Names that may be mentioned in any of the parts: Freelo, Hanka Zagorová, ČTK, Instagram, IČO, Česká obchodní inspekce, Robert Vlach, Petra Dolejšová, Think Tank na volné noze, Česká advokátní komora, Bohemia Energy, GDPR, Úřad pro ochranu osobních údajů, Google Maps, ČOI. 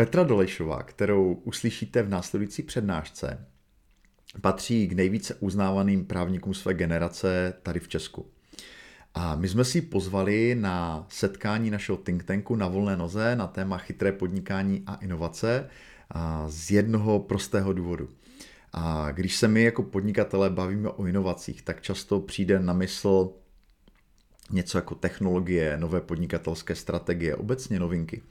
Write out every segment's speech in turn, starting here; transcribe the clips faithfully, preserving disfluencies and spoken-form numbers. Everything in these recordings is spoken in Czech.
Petra Dolejšová, kterou uslyšíte v následující přednášce, patří k nejvíce uznávaným právníkům své generace tady v Česku. A my jsme si ji pozvali na setkání našeho Think Tanku na volné noze na téma chytré podnikání a inovace a z jednoho prostého důvodu. A když se my jako podnikatelé bavíme o inovacích, tak často přijde na mysl něco jako technologie, nové podnikatelské strategie, obecně novinky.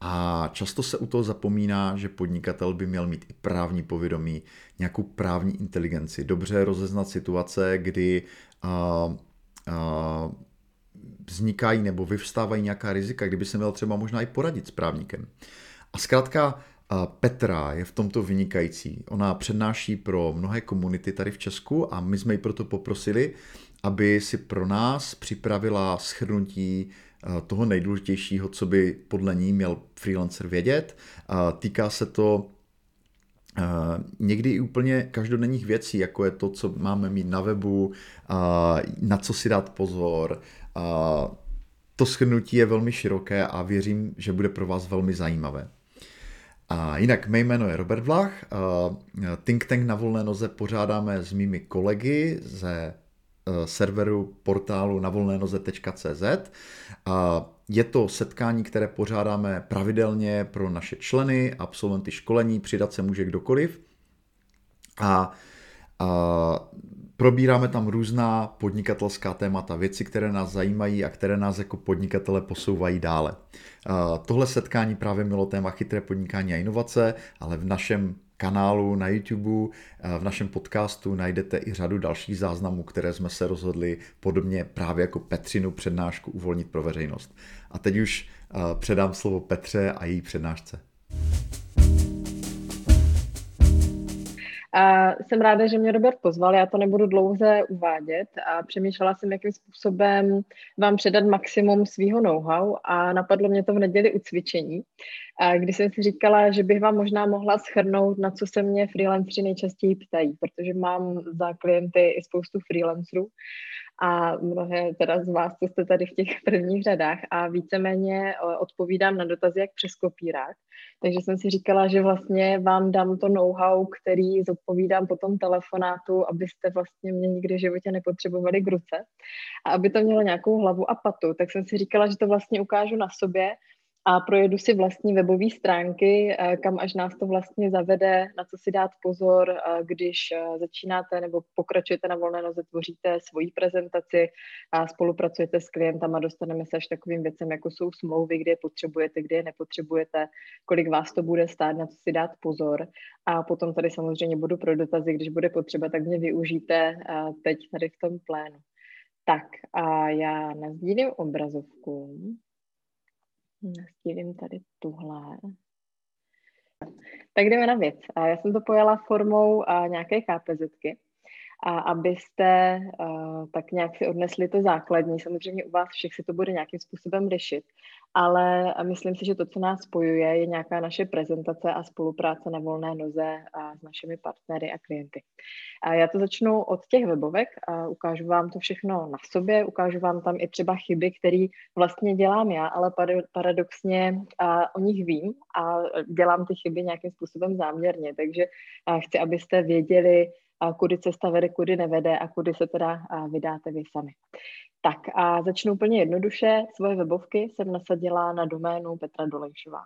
A často se u toho zapomíná, že podnikatel by měl mít i právní povědomí, nějakou právní inteligenci, dobře rozeznat situace, kdy uh, uh, vznikají nebo vyvstávají nějaká rizika, kdyby se měl třeba možná i poradit s právníkem. A zkrátka uh, Petra je v tomto vynikající. Ona přednáší pro mnohé komunity tady v Česku a my jsme ji proto poprosili, aby si pro nás připravila shrnutí toho nejdůležitějšího, co by podle ní měl freelancer vědět. Týká se to někdy i úplně každodenních věcí, jako je to, co máme mít na webu, na co si dát pozor. To shrnutí je velmi široké a věřím, že bude pro vás velmi zajímavé. A jinak mé jméno je Robert Vlach. Think Tank na volné noze pořádáme s mými kolegy ze serveru portálu na volné noze tečka cé zet. Je to setkání, které pořádáme pravidelně pro naše členy, absolventy školení, přidat se může kdokoliv. A, a probíráme tam různá podnikatelská témata, věci, které nás zajímají a které nás jako podnikatele posouvají dále. A tohle setkání právě mělo téma chytré podnikání a inovace, ale v našem kanálu na YouTube, v našem podcastu najdete i řadu dalších záznamů, které jsme se rozhodli podobně právě jako Petřinu přednášku uvolnit pro veřejnost. A teď už předám slovo Petře a její přednášce. A jsem ráda, že mě Robert pozval, já to nebudu dlouze uvádět a přemýšlela jsem, jakým způsobem vám předat maximum svýho know-how a napadlo mě to v neděli u cvičení, kdy jsem si říkala, že bych vám možná mohla shrnout, na co se mě freelanceři nejčastěji ptají, protože mám za klienty i spoustu freelancerů a mnohé teda z vás, co jste tady v těch prvních řadách a víceméně odpovídám na dotazy jak přes kopírák. Takže jsem si říkala, že vlastně vám dám to know-how, který zodpovídám po tom telefonátu, abyste vlastně mě nikdy v životě nepotřebovali k ruce a aby to mělo nějakou hlavu a patu. Tak jsem si říkala, že to vlastně ukážu na sobě a projedu si vlastní webové stránky, kam až nás to vlastně zavede, na co si dát pozor, když začínáte nebo pokračujete na volné noze, tvoříte svoji prezentaci a spolupracujete s klientama, dostaneme se až takovým věcem, jako jsou smlouvy, kde je potřebujete, kde je nepotřebujete, kolik vás to bude stát, na co si dát pozor. A potom tady samozřejmě budu pro dotazy, když bude potřeba, tak mě využijte teď tady v tom plénu. Tak a já nasdílím obrazovku. Nastavím tady tuhle. Tak jdeme na věc. Já jsem to pojala formou nějaké ká pé zetky, abyste tak nějak si odnesli to základní. Samozřejmě u vás všech se to bude nějakým způsobem lišit, ale myslím si, že to, co nás spojuje, je nějaká naše prezentace a spolupráce na volné noze s našimi partnery a klienty. Já to začnu od těch webovek, ukážu vám to všechno na sobě, ukážu vám tam i třeba chyby, které vlastně dělám já, ale paradoxně o nich vím a dělám ty chyby nějakým způsobem záměrně, takže chci, abyste věděli, kudy cesta vede, kudy nevede a kudy se teda vydáte vy sami. Tak a začnu úplně jednoduše. Svoje webovky jsem nasadila na doménu Petra Dolejšová.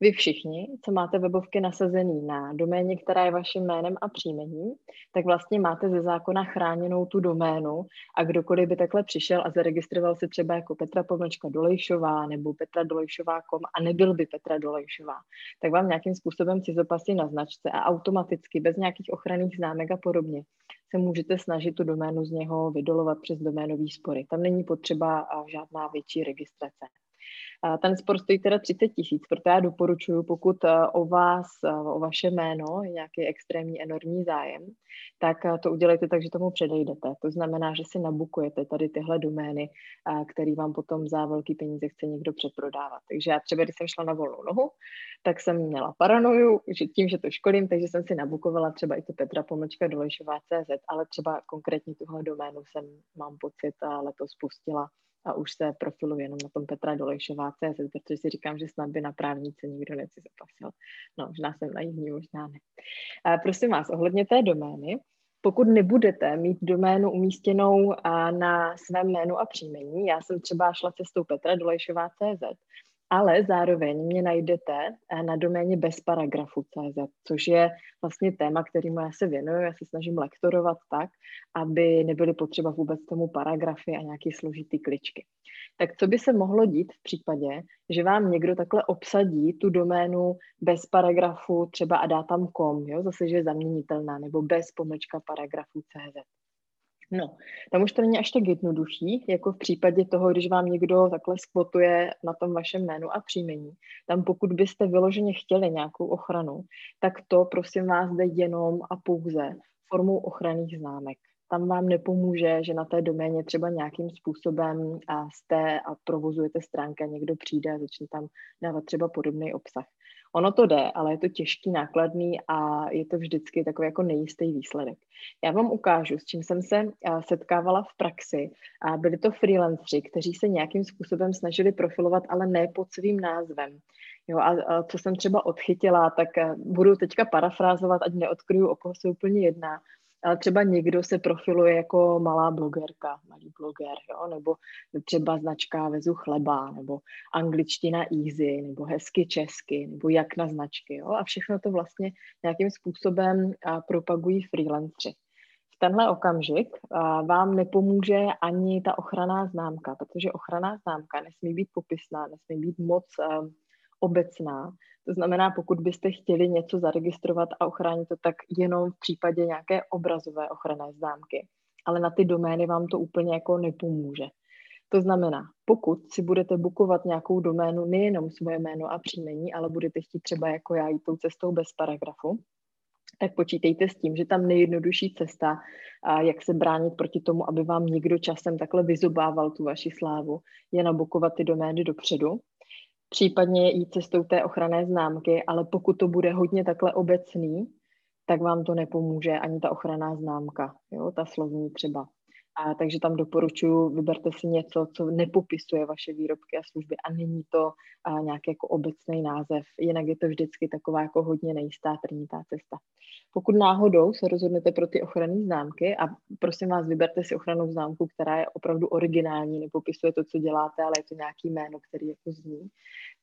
Vy všichni, co máte webovky nasazený na doméně, která je vaším jménem a příjmením, tak vlastně máte ze zákona chráněnou tu doménu a kdokoliv by takhle přišel a zaregistroval se třeba jako Petra Pomlčka Dolejšová nebo Petra Dolejšová tečka com a nebyl by Petra Dolejšová, tak vám nějakým způsobem cizopasí na značce a automaticky bez nějakých ochranných známek a podobně se můžete snažit tu doménu z něho vydolovat přes doménový spory. Tam není potřeba žádná větší registrace. Ten spor stojí teda třicet tisíc, proto já doporučuji, pokud o vás, o vaše jméno je nějaký extrémní, enormní zájem, tak to udělejte tak, že tomu předejdete. To znamená, že si nabukujete tady tyhle domény, které vám potom za velký peníze chce někdo přeprodávat. Takže já třeba, když jsem šla na volnou nohu, tak jsem měla paranoju, že tím, že to školím, takže jsem si nabukovala třeba i tu Petra Pomlčka Dolejšová tečka cé zet, ale třeba konkrétně tuhle doménu jsem, mám pocit, letos pustila a už se profiluje jenom na tom Petra Dolejšová tečka cé zet, protože si říkám, že snad by na právnice nikdo neci zapasil. No, možná jsem naivní, možná ne. A prosím vás, ohledně té domény, pokud nebudete mít doménu umístěnou na svém jménu a příjmení, já jsem třeba šla cestou Petra Dolejšová tečka cé zet, ale zároveň mě najdete na doméně bezparagrafu tečka cé zet, což je vlastně téma, kterému já se věnuju, já se snažím lektorovat tak, aby nebyly potřeba vůbec tomu paragrafy a nějaké složitý kličky. Tak co by se mohlo dít v případě, že vám někdo takhle obsadí tu doménu bez paragrafu třeba a dá tam kom, jo? Zase, že je zaměnitelná, nebo bez pomlčka paragrafu tečka cé zet. No, tam už to není až tak jednoduchý, jako v případě toho, když vám někdo takhle skvotuje na tom vašem jménu a příjmení. Tam pokud byste vyloženě chtěli nějakou ochranu, tak to prosím vás jde jenom a pouze formou ochranných známek. Tam vám nepomůže, že na té doméně třeba nějakým způsobem jste a provozujete stránky a někdo přijde a začne tam dávat třeba podobný obsah. Ono to jde, ale je to těžký, nákladný a je to vždycky takový jako nejistý výsledek. Já vám ukážu, s čím jsem se setkávala v praxi. Byli to freelanceri, kteří se nějakým způsobem snažili profilovat, ale ne pod svým názvem. Jo, a co jsem třeba odchytila, tak budu teďka parafrázovat, ať neodkryju, o koho se úplně jedná. Ale třeba někdo se profiluje jako malá blogerka, malý bloger, jo? Nebo třeba značka Vezu chleba, nebo angličtina easy, nebo hezky česky, nebo jak na značky. Jo? A všechno to vlastně nějakým způsobem propagují freelanceri. V tenhle okamžik vám nepomůže ani ta ochranná známka, protože ochranná známka nesmí být popisná, nesmí být moc obecná. To znamená, pokud byste chtěli něco zaregistrovat a ochránit to, tak jenom v případě nějaké obrazové ochranné známky. Ale na ty domény vám to úplně jako nepomůže. To znamená, pokud si budete bukovat nějakou doménu, nejenom svoje jméno a příjmení, ale budete chtít třeba jako já jít tou cestou bez paragrafu, tak počítejte s tím, že tam nejjednodušší cesta, jak se bránit proti tomu, aby vám někdo časem takhle vyzobával tu vaši slávu, je nabukovat ty domény dopředu. Případně jít cestou té ochranné známky, ale pokud to bude hodně takhle obecný, tak vám to nepomůže ani ta ochranná známka, jo, ta slovní třeba. A takže tam doporučuji, vyberte si něco, co nepopisuje vaše výrobky a služby a není to a, nějaký jako obecný název, jinak je to vždycky taková jako hodně nejistá trnitá cesta. Pokud náhodou se rozhodnete pro ty ochranné známky a prosím vás, vyberte si ochrannou známku, která je opravdu originální, nepopisuje to, co děláte, ale je to nějaký jméno, který jako zní,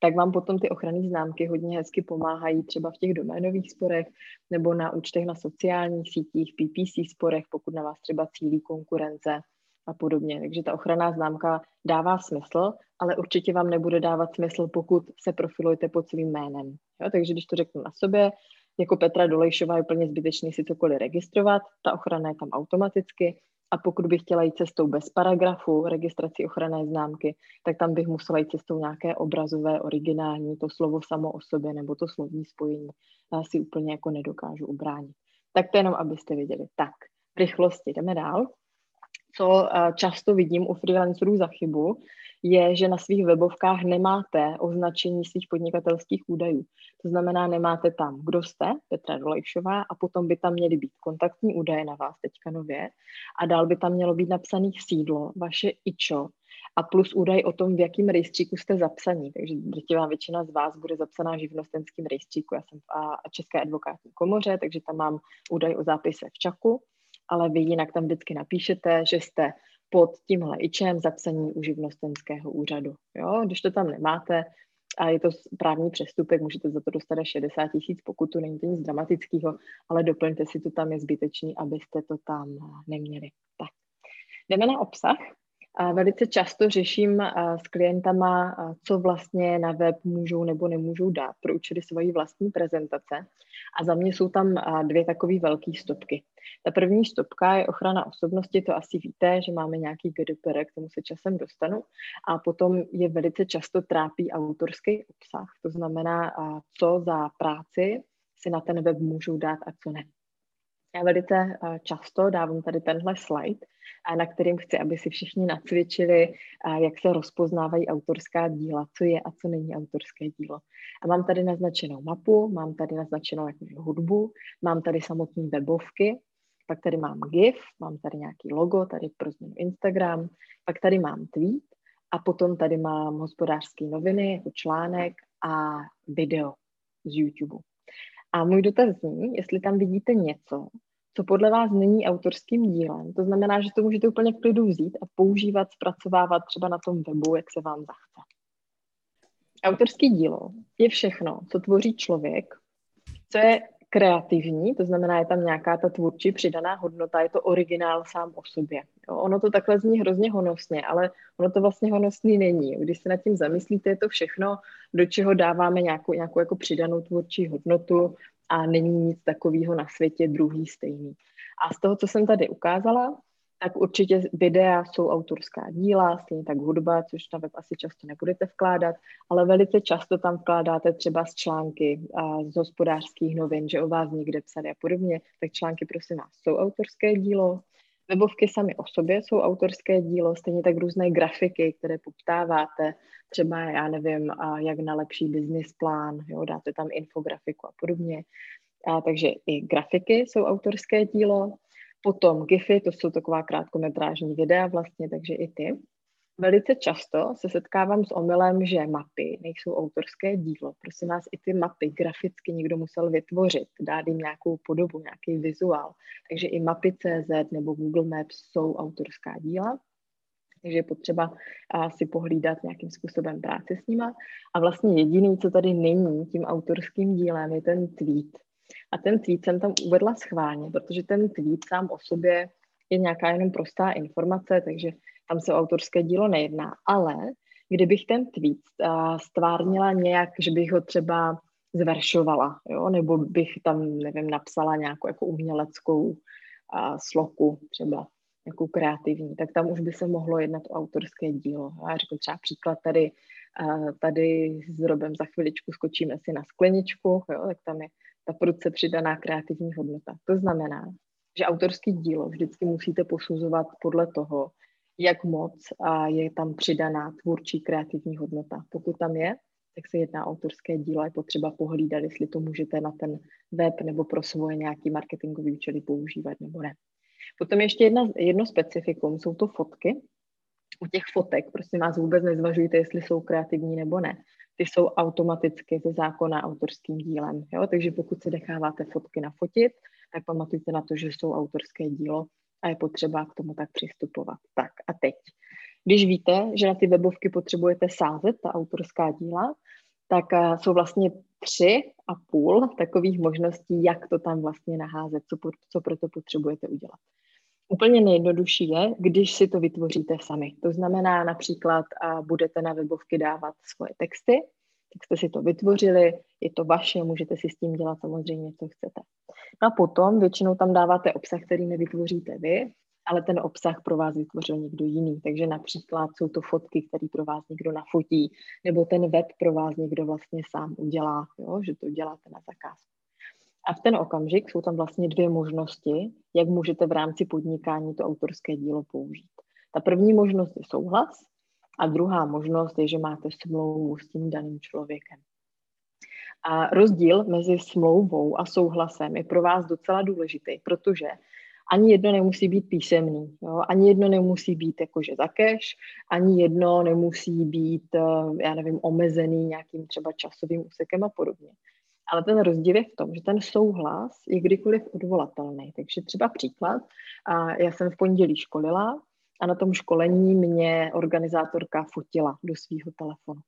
tak vám potom ty ochranné známky hodně hezky pomáhají třeba v těch doménových sporech nebo na účtech na sociálních sítích, pé pé cé sporech, pokud na vás třeba cílí konkurence a podobně. Takže ta ochranná známka dává smysl, ale určitě vám nebude dávat smysl, pokud se profilujete pod svým jménem. Jo? Takže když to řeknu na sobě, jako Petra Dolejšová je úplně zbytečný si cokoliv registrovat, ta ochrana je tam automaticky a pokud bych chtěla jít cestou bez paragrafu registraci ochranné známky, tak tam bych musela jít cestou nějaké obrazové, originální, to slovo samo o sobě nebo to slovní spojení. Já si úplně jako nedokážu ubránit. Tak to jenom, abyste věděli. Tak, v rychlosti jdeme dál. Co často vidím u freelancerů za chybu, je, že na svých webovkách nemáte označení svých podnikatelských údajů. To znamená, nemáte tam, kdo jste, Petra Dolejšová, a potom by tam měly být kontaktní údaje na vás teďka nově a dál by tam mělo být napsané sídlo, vaše ičo a plus údaj o tom, v jakém rejstříku jste zapsaní. Takže drtivá většina z vás bude zapsaná v živnostenském rejstříku. Já jsem v České advokátní komoře, takže tam mám údaj o zápise v ČAKu. Ale vy jinak tam vždycky napíšete, že jste pod tímhle ičem zapsaní u živnostenského úřadu. Jo? Když to tam nemáte a je to právní přestupek, můžete za to dostat až šedesát tisíc pokutu, není to nic dramatického, ale doplňte si, to tam je zbytečný, abyste to tam neměli. Tak, jdeme na obsah. Velice často řeším s klientama, co vlastně na web můžou nebo nemůžou dát pro účely svojí vlastní prezentace. A za mě jsou tam dvě takové velké stopky. Ta první stopka je ochrana osobnosti, to asi víte, že máme nějaký gé dé pé er, k tomu se časem dostanu. A potom je velice často trápí autorský obsah, to znamená, co za práci si na ten web můžou dát a co ne. Já velice často dávám tady tenhle slide, na kterým chci, aby si všichni nacvičili, jak se rozpoznávají autorská díla, co je a co není autorské dílo. A mám tady naznačenou mapu, mám tady naznačenou jakou hudbu, mám tady samotné webovky, pak tady mám GIF, mám tady nějaký logo, tady pro změnu Instagram, pak tady mám tweet A potom tady mám hospodářské noviny jako článek a video z YouTube. A můj dotaz zní, jestli tam vidíte něco, co podle vás není autorským dílem. To znamená, že to můžete úplně v klidu vzít a používat, zpracovávat třeba na tom webu, jak se vám zachce. Autorský dílo je všechno, co tvoří člověk, co je kreativní, to znamená, je tam nějaká ta tvůrčí přidaná hodnota, je to originál sám o sobě. Jo, ono to takhle zní hrozně honosně, ale ono to vlastně honosný není. Když se nad tím zamyslíte, je to všechno, do čeho dáváme nějakou, nějakou jako přidanou tvůrčí hodnotu a není nic takového na světě druhý stejný. A z toho, co jsem tady ukázala, tak určitě videa jsou autorská díla, stejně tak hudba, což na web asi často nebudete vkládat, ale velice často tam vkládáte třeba z články z hospodářských novin, že o vás někde psali a podobně, tak články prosím vás jsou autorské dílo, webovky sami o sobě jsou autorské dílo, stejně tak různé grafiky, které poptáváte, třeba já nevím, jak na lepší business plán, jo, dáte tam infografiku a podobně, a, takže i grafiky jsou autorské dílo. Potom GIFy, to jsou taková krátkometrážní videa vlastně, takže i ty. Velice často se setkávám s omylem, že mapy nejsou autorské dílo. Prosím vás, i ty mapy graficky někdo musel vytvořit, dát jim nějakou podobu, nějaký vizuál. Takže i mapy tečka cé zet nebo Google Maps jsou autorská díla. Takže je potřeba si pohlídat nějakým způsobem práci s nima. A vlastně jediný, co tady není tím autorským dílem, je ten tweet. A ten tweet jsem tam uvedla schválně, protože ten tweet sám o sobě je nějaká jenom prostá informace, takže tam se o autorské dílo nejedná. Ale kdybych ten tweet uh, stvárnila nějak, že bych ho třeba zveršovala, jo? Nebo bych tam, nevím, napsala nějakou jako uměleckou uh, sloku, třeba nějakou kreativní, tak tam už by se mohlo jednat o autorské dílo. Já řeknu třeba příklad tady, uh, tady s Robem za chviličku skočíme si na skleničku, jo? Tak tam je ta prudce přidaná kreativní hodnota. To znamená, že autorské dílo vždycky musíte posuzovat podle toho, jak moc je tam přidaná tvůrčí kreativní hodnota. Pokud tam je, tak se jedná autorské dílo a je potřeba pohlídat, jestli to můžete na ten web nebo pro svoje nějaký marketingový účely používat nebo ne. Potom ještě jedna, jedno specifikum, jsou to fotky. U těch fotek, prosím vás, vůbec nezvažujte, jestli jsou kreativní nebo ne. Ty jsou automaticky ze zákona autorským dílem. Jo? Takže pokud se necháváte fotky nafotit, tak pamatujte na to, že jsou autorské dílo a je potřeba k tomu tak přistupovat. Tak a teď. Když víte, že na ty webovky potřebujete sázet ta autorská díla, tak jsou vlastně tři a půl takových možností, jak to tam vlastně naházet, co, po, co proto potřebujete udělat. Úplně nejjednodušší je, když si to vytvoříte sami. To znamená například, a budete na webovky dávat svoje texty, tak jste si to vytvořili, je to vaše, můžete si s tím dělat samozřejmě, co chcete. No a potom většinou tam dáváte obsah, který nevytvoříte vy, ale ten obsah pro vás vytvořil někdo jiný. Takže například jsou to fotky, které pro vás někdo nafotí, nebo ten web pro vás někdo vlastně sám udělá, jo? Že to děláte na zakázku. A v ten okamžik jsou tam vlastně dvě možnosti, jak můžete v rámci podnikání to autorské dílo použít. Ta první možnost je souhlas a druhá možnost je, že máte smlouvu s tím daným člověkem. A rozdíl mezi smlouvou a souhlasem je pro vás docela důležitý, protože ani jedno nemusí být písemný, jo? Ani jedno nemusí být jakože za cash, ani jedno nemusí být, já nevím, omezený nějakým třeba časovým úsekem a podobně. Ale ten rozdíl je v tom, že ten souhlas je kdykoliv odvolatelný. Takže třeba příklad, a já jsem v pondělí školila a na tom školení mě organizátorka fotila do svého telefonu.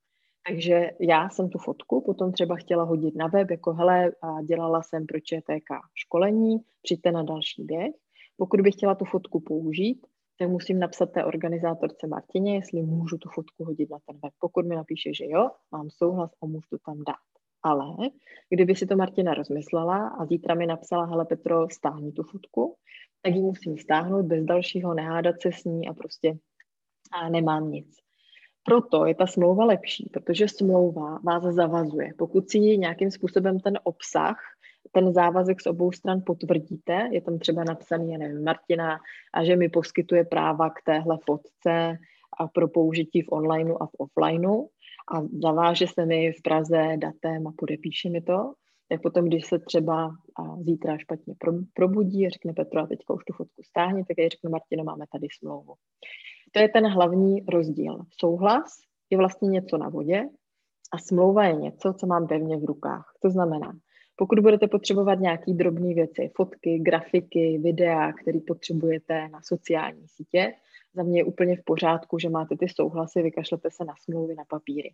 Takže já jsem tu fotku potom třeba chtěla hodit na web, jako hele, a dělala jsem pro Č T K školení, přijďte na další běh. Pokud bych chtěla tu fotku použít, tak musím napsat té organizátorce Martině, jestli můžu tu fotku hodit na ten web. Pokud mi napíše, že jo, mám souhlas a můžu to tam dát. Ale kdyby si to Martina rozmyslela a zítra mi napsala, hele Petro, stáhni tu fotku, tak ji musím stáhnout bez dalšího, nehádat se s ní a prostě a nemám nic. Proto je ta smlouva lepší, protože smlouva vás zavazuje. Pokud si nějakým způsobem ten obsah, ten závazek z obou stran potvrdíte, je tam třeba napsaný, já nevím, Martina, a že mi poskytuje práva k téhle fotce a pro použití v online a v offline, a zaváže se mi v Praze datem a podepíše mi to, tak potom, když se třeba zítra špatně probudí a řekne Petro, a teďka už tu fotku stáhni, tak já řeknu Martino, máme tady smlouvu. to je ten hlavní rozdíl. Souhlas je vlastně něco na vodě a smlouva je něco, co mám pevně v rukách. To znamená, pokud budete potřebovat nějaké drobné věci, fotky, grafiky, videa, které potřebujete na sociální sítě, za mě je úplně v pořádku, že máte ty souhlasy, vykašlete se na smlouvy, na papíry.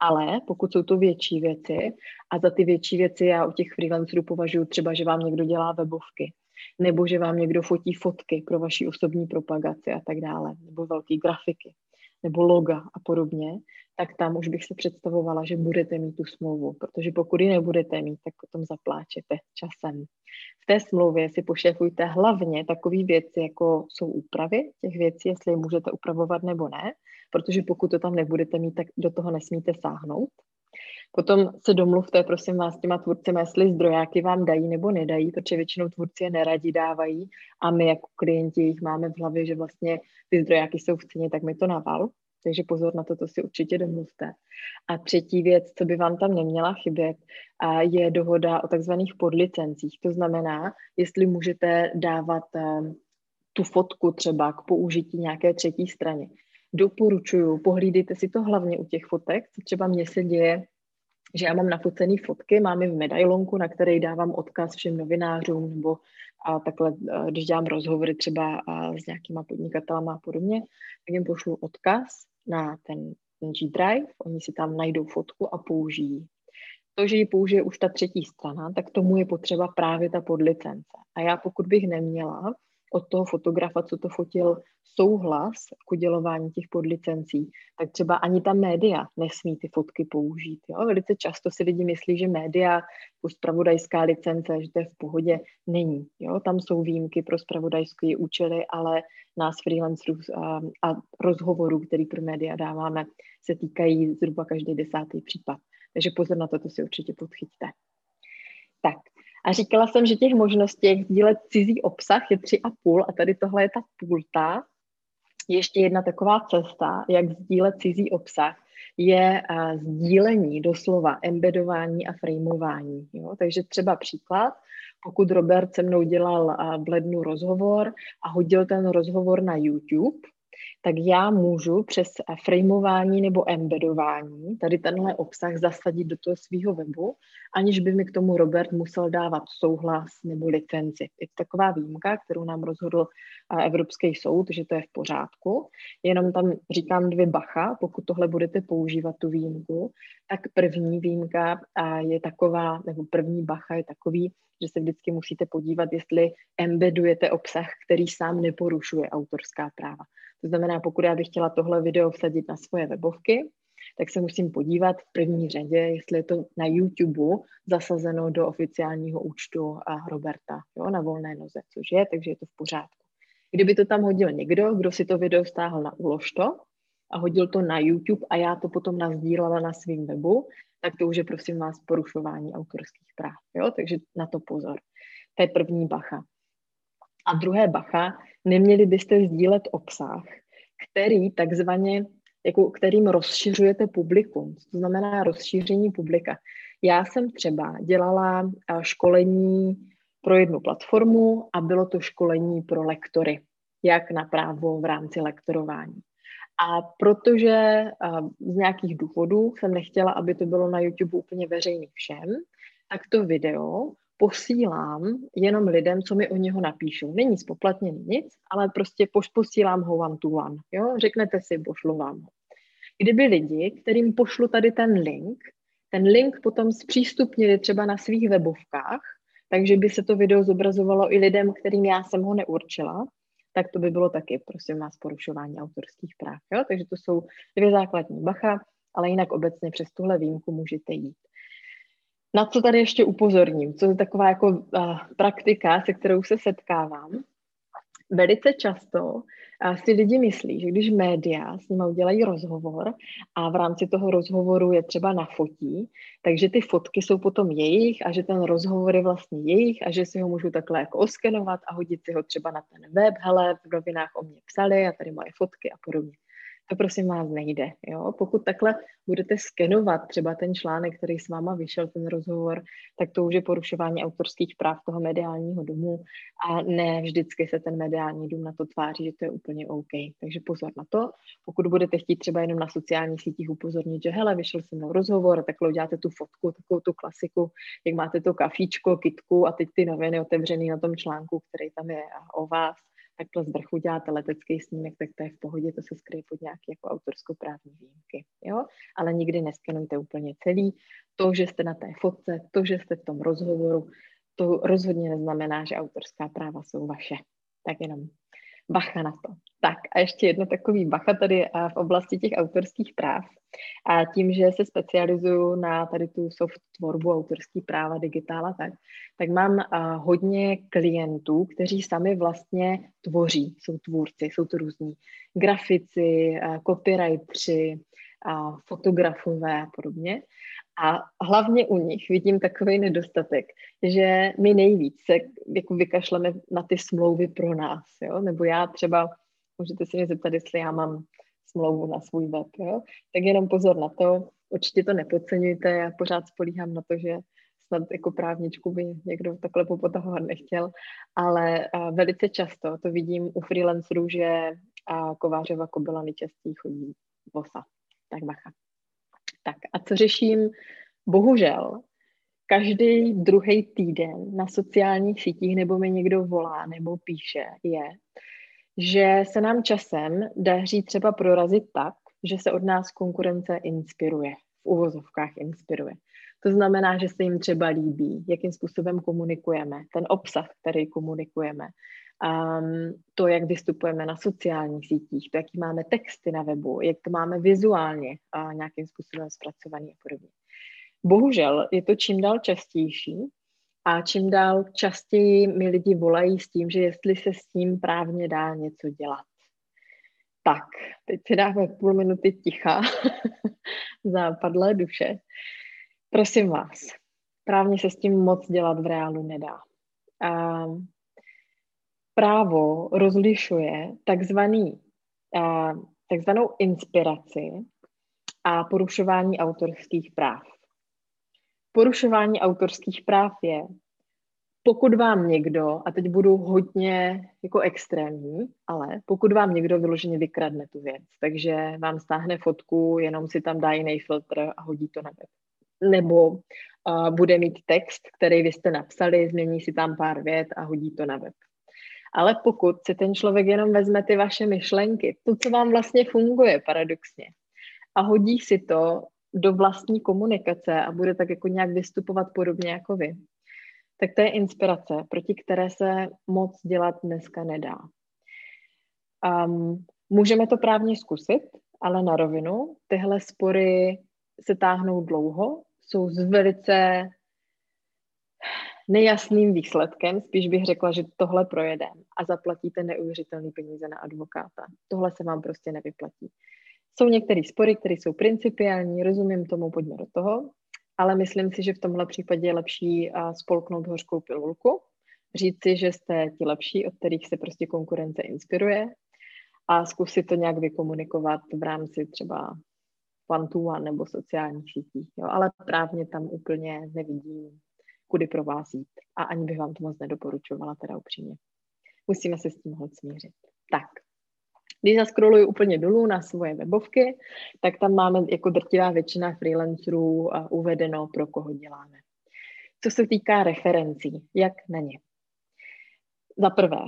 Ale pokud jsou to větší věci, a za ty větší věci já u těch freelancerů považuji třeba, že vám někdo dělá webovky, nebo že vám někdo fotí fotky pro vaši osobní propagaci a tak dále, nebo velké grafiky, nebo loga a podobně, tak tam už bych se představovala, že budete mít tu smlouvu, protože pokud ji nebudete mít, tak potom zapláčete časem. V té smlouvě si pošefujte hlavně takové věci, jako jsou úpravy těch věcí, jestli je můžete upravovat nebo ne, protože pokud to tam nebudete mít, tak do toho nesmíte sáhnout. Potom se domluvte, prosím vás, s těma tvůrcema, jestli zdrojáky vám dají nebo nedají, protože většinou tvůrci je neradi dávají a my jako klienti jich máme v hlavě, že vlastně ty zdrojáky jsou v ceně, tak mi to naval. Takže pozor na to, to si určitě domluvte. A třetí věc, co by vám tam neměla chybět, je dohoda o takzvaných podlicencích. To znamená, jestli můžete dávat tu fotku třeba k použití nějaké třetí straně. Doporučuju, pohlídejte si to hlavně u těch fotek, co třeba mně se děje, že já mám nafocený fotky, mám je v medailonku, na který dávám odkaz všem novinářům, nebo a takhle, když dělám rozhovory třeba s nějakýma podnikatelama a podobně, tak jim pošlu odkaz na ten, ten G-Drive, oni si tam najdou fotku a použijí. To, že ji použije už ta třetí strana, tak tomu je potřeba právě ta podlicence. A já pokud bych neměla od toho fotografa, co to fotil, souhlas k udělování těch podlicencí, tak třeba ani ta média nesmí ty fotky použít. Jo? Velice často si lidi myslí, že média jako zpravodajská licence, že to je v pohodě, není. Jo? Tam jsou výjimky pro zpravodajské účely, ale nás freelancerů a, a rozhovorů, který pro média dáváme, se týkají zhruba každý desátý případ. Takže pozor na to, to si určitě podchyťte. Tak. A říkala jsem, že těch možností, jak sdílet cizí obsah, je tři a půl a tady tohle je ta půlta. Ještě jedna taková cesta, jak sdílet cizí obsah, je uh, sdílení doslova, embedování a framování. Jo? Takže třeba příklad, pokud Robert se mnou dělal uh, v lednu rozhovor a hodil ten rozhovor na YouTube, tak já můžu přes framování nebo embedování tady tenhle obsah zasadit do toho svého webu, aniž by mi k tomu Robert musel dávat souhlas nebo licenci. Je to taková výjimka, kterou nám rozhodl Evropský soud, že to je v pořádku. Jenom tam říkám dvě bacha, pokud tohle budete používat tu výjimku, tak první výjimka je taková, nebo první bacha je takový, že se vždycky musíte podívat, jestli embedujete obsah, který sám neporušuje autorská práva. To znamená, pokud já bych chtěla tohle video vsadit na svoje webovky, tak se musím podívat v první řadě, jestli je to na YouTube zasazeno do oficiálního účtu Roberta, jo, na volné noze, což je, takže je to v pořádku. Kdyby to tam hodil někdo, kdo si to video stáhl na uložto a hodil to na YouTube a já to potom nasdílela na svém webu, tak to už je, prosím vás, porušování autorských práv. Jo? Takže na to pozor. To je první bacha. A druhé bacha, neměli byste sdílet obsah, který takzvaně, jako kterým rozšiřujete publikum. To znamená rozšíření publika. Já jsem třeba dělala školení pro jednu platformu a bylo to školení pro lektory, jak na právo v rámci lektorování. A protože z nějakých důvodů jsem nechtěla, aby to bylo na YouTube úplně veřejný všem, tak to video posílám jenom lidem, co mi o něho napíšou. Není spoplatněný nic, ale prostě posílám ho one to one. Jo? Řeknete si, pošlu vám ho. Kdyby lidi, kterým pošlu tady ten link, ten link potom zpřístupnili třeba na svých webovkách, takže by se to video zobrazovalo i lidem, kterým já jsem ho neurčila, tak to by bylo taky, prosím vás, porušování autorských práv. Jo? Takže to jsou dvě základní bacha, ale jinak obecně přes tuhle výjimku můžete jít. Na co tady ještě upozorním, co je taková jako uh, praktika, se kterou se setkávám. Velice často uh, si lidi myslí, že když média s nimi udělají rozhovor a v rámci toho rozhovoru je třeba nafotí, takže ty fotky jsou potom jejich a že ten rozhovor je vlastně jejich a že si ho můžu takhle jako oskenovat a hodit si ho třeba na ten web, hele, v novinách o mě psali a tady moje fotky a podobně. To prosím vás nejde. Jo? Pokud takhle budete skenovat třeba ten článek, který s váma vyšel, ten rozhovor, tak to už je porušování autorských práv toho mediálního domu a ne vždycky se ten mediální dům na to tváří, že to je úplně OK. Takže pozor na to. Pokud budete chtít třeba jenom na sociálních sítích upozornit, že hele, vyšel se mnou rozhovor, takhle uděláte tu fotku, takovou tu klasiku, jak máte to kafíčko, kytku a teď ty noviny otevřený na tom článku, který tam je o vás, takhle z vrchu děláte letecký snímek, tak to je v pohodě, to se skryje pod nějaké jako autorskoprávní výjimky. Jo? Ale nikdy neskenujte úplně celý. To, že jste na té fotce, to, že jste v tom rozhovoru, to rozhodně neznamená, že autorská práva jsou vaše. Tak jenom bacha na to. Tak a ještě jedno takový bacha tady v oblasti těch autorských práv. A tím, že se specializuju na tady tu soft tvorbu, autorský práva, digitála, tak, tak mám hodně klientů, kteří sami vlastně tvoří, jsou tvůrci, jsou to různí grafici, copywriteri, fotografové a podobně. A hlavně u nich vidím takový nedostatek, že my nejvíc se jako vykašleme na ty smlouvy pro nás. Jo? Nebo já třeba, můžete se mě zeptat, jestli já mám smlouvu na svůj web. Jo? Tak jenom pozor na to, určitě to nepodceňujte, já pořád spolíhám na to, že snad jako právničku by někdo takhle popotahovat nechtěl, ale velice často to vidím u freelancerů, že kovářova kobyla nejčastěji chodí vosa. Tak bacha. Tak a co řeším? Bohužel, každý druhý týden na sociálních sítích nebo mi někdo volá nebo píše je, že se nám časem daří třeba prorazit tak, že se od nás konkurence inspiruje, v uvozovkách inspiruje. To znamená, že se jim třeba líbí, jakým způsobem komunikujeme, ten obsah, který komunikujeme, um, to, jak vystupujeme na sociálních sítích, to, jaký máme texty na webu, jak to máme vizuálně uh, nějakým způsobem zpracovaný a podobně. Bohužel je to čím dál častější a čím dál častěji mi lidi volají s tím, že jestli se s tím právně dá něco dělat. Tak, teď si dáme půl minuty ticha za padlé duše. Prosím vás, právně se s tím moc dělat v reálu nedá. A právo rozlišuje takzvaný, a, takzvanou inspiraci a porušování autorských práv. Porušování autorských práv je, pokud vám někdo, a teď budu hodně jako extrémní, ale pokud vám někdo vyloženě vykradne tu věc, takže vám stáhne fotku, jenom si tam dá jiný filtr a hodí to na web. Nebo uh, bude mít text, který vy jste napsali, změní si tam pár vět a hodí to na web. Ale pokud si ten člověk jenom vezme ty vaše myšlenky, to, co vám vlastně funguje paradoxně, a hodí si to do vlastní komunikace a bude tak jako nějak vystupovat podobně jako vy, tak to je inspirace, proti které se moc dělat dneska nedá. Um, můžeme to právně zkusit, ale na rovinu tyhle spory se táhnou dlouho, jsou s velice nejasným výsledkem, spíš bych řekla, že tohle projedeme a zaplatíte neuvěřitelné peníze na advokáta. Tohle se vám prostě nevyplatí. Jsou některé spory, které jsou principiální, rozumím tomu, pojďme do toho, ale myslím si, že v tomhle případě je lepší spolknout hořkou pilulku, říct si, že jste ti lepší, od kterých se prostě konkurence inspiruje a zkusit to nějak vykomunikovat v rámci třeba one to one nebo sociálních sítích, jo, ale právně tam úplně nevidím, kudy pro vás jít. A ani bych vám to moc nedoporučovala, teda upřímně. Musíme se s tím hodně smířit. Tak, když zaskroluji úplně dolů na svoje webovky, tak tam máme jako drtivá většina freelancerů uvedeno, pro koho děláme. Co se týká referencí, jak na ně? Za prvé,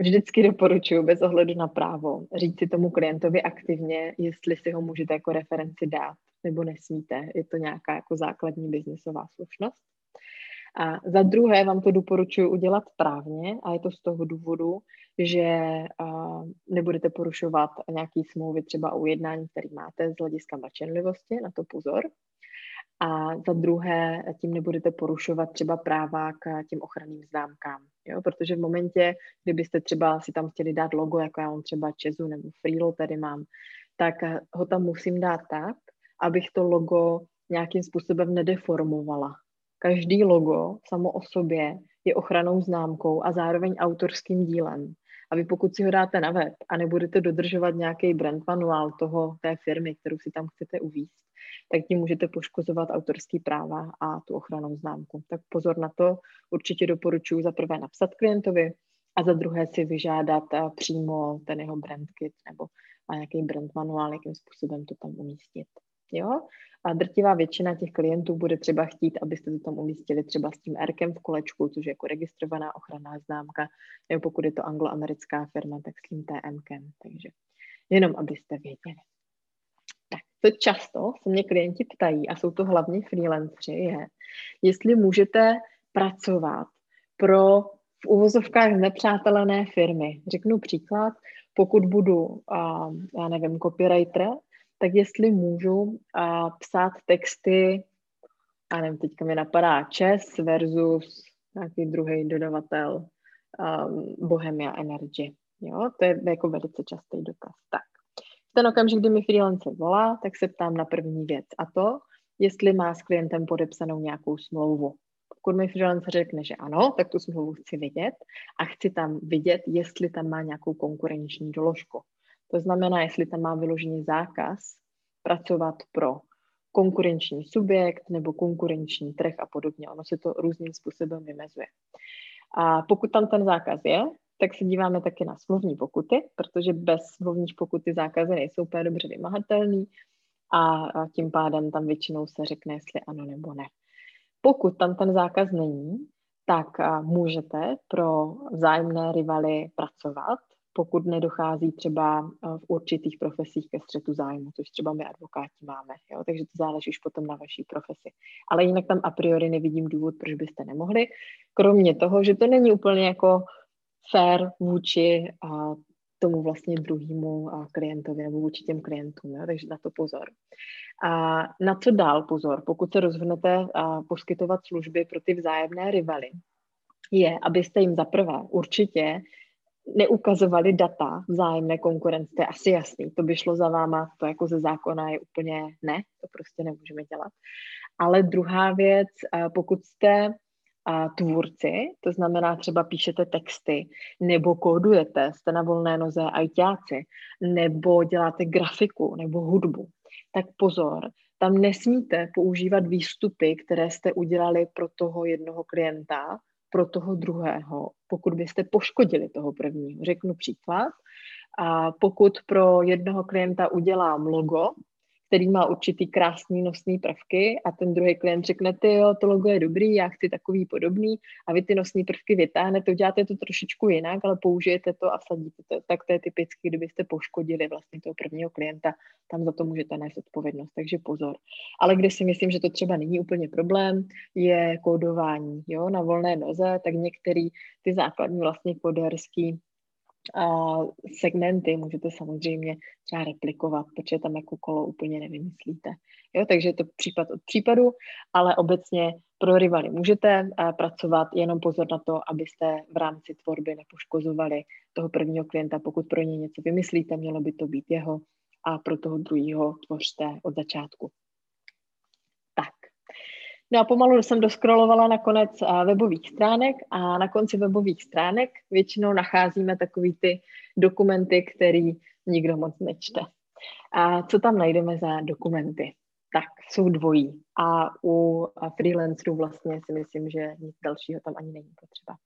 vždycky doporučuji bez ohledu na právo říct si tomu klientovi aktivně, jestli si ho můžete jako referenci dát nebo nesmíte. Je to nějaká jako základní biznesová slušnost. A za druhé vám to doporučuji udělat právně a je to z toho důvodu, že uh, nebudete porušovat nějaký smlouvy třeba o ujednání, který máte z hlediska mlčenlivosti, na to pozor. A za druhé, tím nebudete porušovat třeba práva k těm ochranným známkám. Jo? Protože v momentě, kdybyste třeba si tam chtěli dát logo, jako já mám třeba Česu nebo Freelo tady mám, tak ho tam musím dát tak, abych to logo nějakým způsobem nedeformovala. Každý logo samo o sobě je ochrannou známkou a zároveň autorským dílem. A vy pokud si ho dáte na web a nebudete dodržovat nějaký brand manuál toho, té firmy, kterou si tam chcete uvést, tak tím můžete poškozovat autorský práva a tu ochrannou známku. Tak pozor na to, určitě doporučuji za prvé napsat klientovi a za druhé si vyžádat přímo ten jeho brand kit nebo nějaký brand manuál, jakým způsobem to tam umístit. Jo? A drtivá většina těch klientů bude třeba chtít, abyste to tam umístili třeba s tím erkem v kolečku, což je jako registrovaná ochranná známka, nebo pokud je to angloamerická firma, tak s tím T M kem. Takže jenom abyste věděli. Tak, to často se mě klienti ptají, a jsou to hlavně freelanceri, je, jestli můžete pracovat pro v uvozovkách znepřátelené firmy. Řeknu příklad, pokud budu, já nevím, copywriter, tak jestli můžu a, psát texty, a nevím, teďka mi napadá ČES versus nějaký druhý dodavatel um, Bohemia Energy. Jo, to je jako velice častý dotaz. Tak. V ten okamžik, kdy mi freelancer volá, tak se ptám na první věc, a to, jestli má s klientem podepsanou nějakou smlouvu. Pokud mi freelancer řekne, že ano, tak tu smlouvu chci vidět a chci tam vidět, jestli tam má nějakou konkurenční doložku. To znamená, jestli tam má vyložený zákaz pracovat pro konkurenční subjekt nebo konkurenční trh a podobně. Ono se to různým způsobem vymezuje. A pokud tam ten zákaz je, tak se díváme taky na smluvní pokuty, protože bez smluvních pokut ty zákazy nejsou úplně dobře vymahatelný a tím pádem tam většinou se řekne, jestli ano nebo ne. Pokud tam ten zákaz není, tak můžete pro vzájemné rivaly pracovat, pokud nedochází třeba v určitých profesích ke střetu zájmu, což třeba my advokáti máme. Jo? Takže to záleží už potom na vaší profesi. Ale jinak tam a priori nevidím důvod, proč byste nemohli, kromě toho, že to není úplně jako fair vůči a, tomu vlastně druhému klientovi nebo vůči těm klientům. Jo? Takže na to pozor. A na co dál pozor, pokud se rozhodnete a, poskytovat služby pro ty vzájemné rivaly, je, abyste jim zaprvé určitě neukazovali data vzájemné konkurence, to je asi jasný, to by šlo za váma, to jako ze zákona je úplně ne, to prostě nemůžeme dělat. Ale druhá věc, pokud jste tvůrci, to znamená třeba píšete texty, nebo kódujete, jste na volné noze ajťáci, nebo děláte grafiku, nebo hudbu, tak pozor, tam nesmíte používat výstupy, které jste udělali pro toho jednoho klienta, pro toho druhého, pokud byste poškodili toho prvního. Řeknu příklad. A pokud pro jednoho klienta udělám logo, který má určitý krásný nosný prvky a ten druhý klient řekne, ty jo, to logo je dobrý, já chci takový podobný a vy ty nosný prvky vytáhnete, uděláte to trošičku jinak, ale použijete to a vsadíte to. Tak to je typicky, kdybyste poškodili vlastně toho prvního klienta, tam za to můžete nést odpovědnost, takže pozor. Ale kde si myslím, že to třeba není úplně problém, je kódování, jo, na volné noze, tak některý ty základní vlastně kodérský a segmenty můžete samozřejmě třeba replikovat, protože tam jako kolo úplně nevymyslíte. Jo, takže je to případ od případu, ale obecně pro rivaly můžete pracovat, jenom pozor na to, abyste v rámci tvorby nepoškozovali toho prvního klienta, pokud pro něj něco vymyslíte, mělo by to být jeho a pro toho druhého tvořte od začátku. Tak. No a pomalu jsem doskrolovala na konec webových stránek a na konci webových stránek většinou nacházíme takový ty dokumenty, který nikdo moc nečte. A co tam najdeme za dokumenty? Tak, jsou dvojí. A u freelancerů vlastně si myslím, že nic dalšího tam ani není potřeba.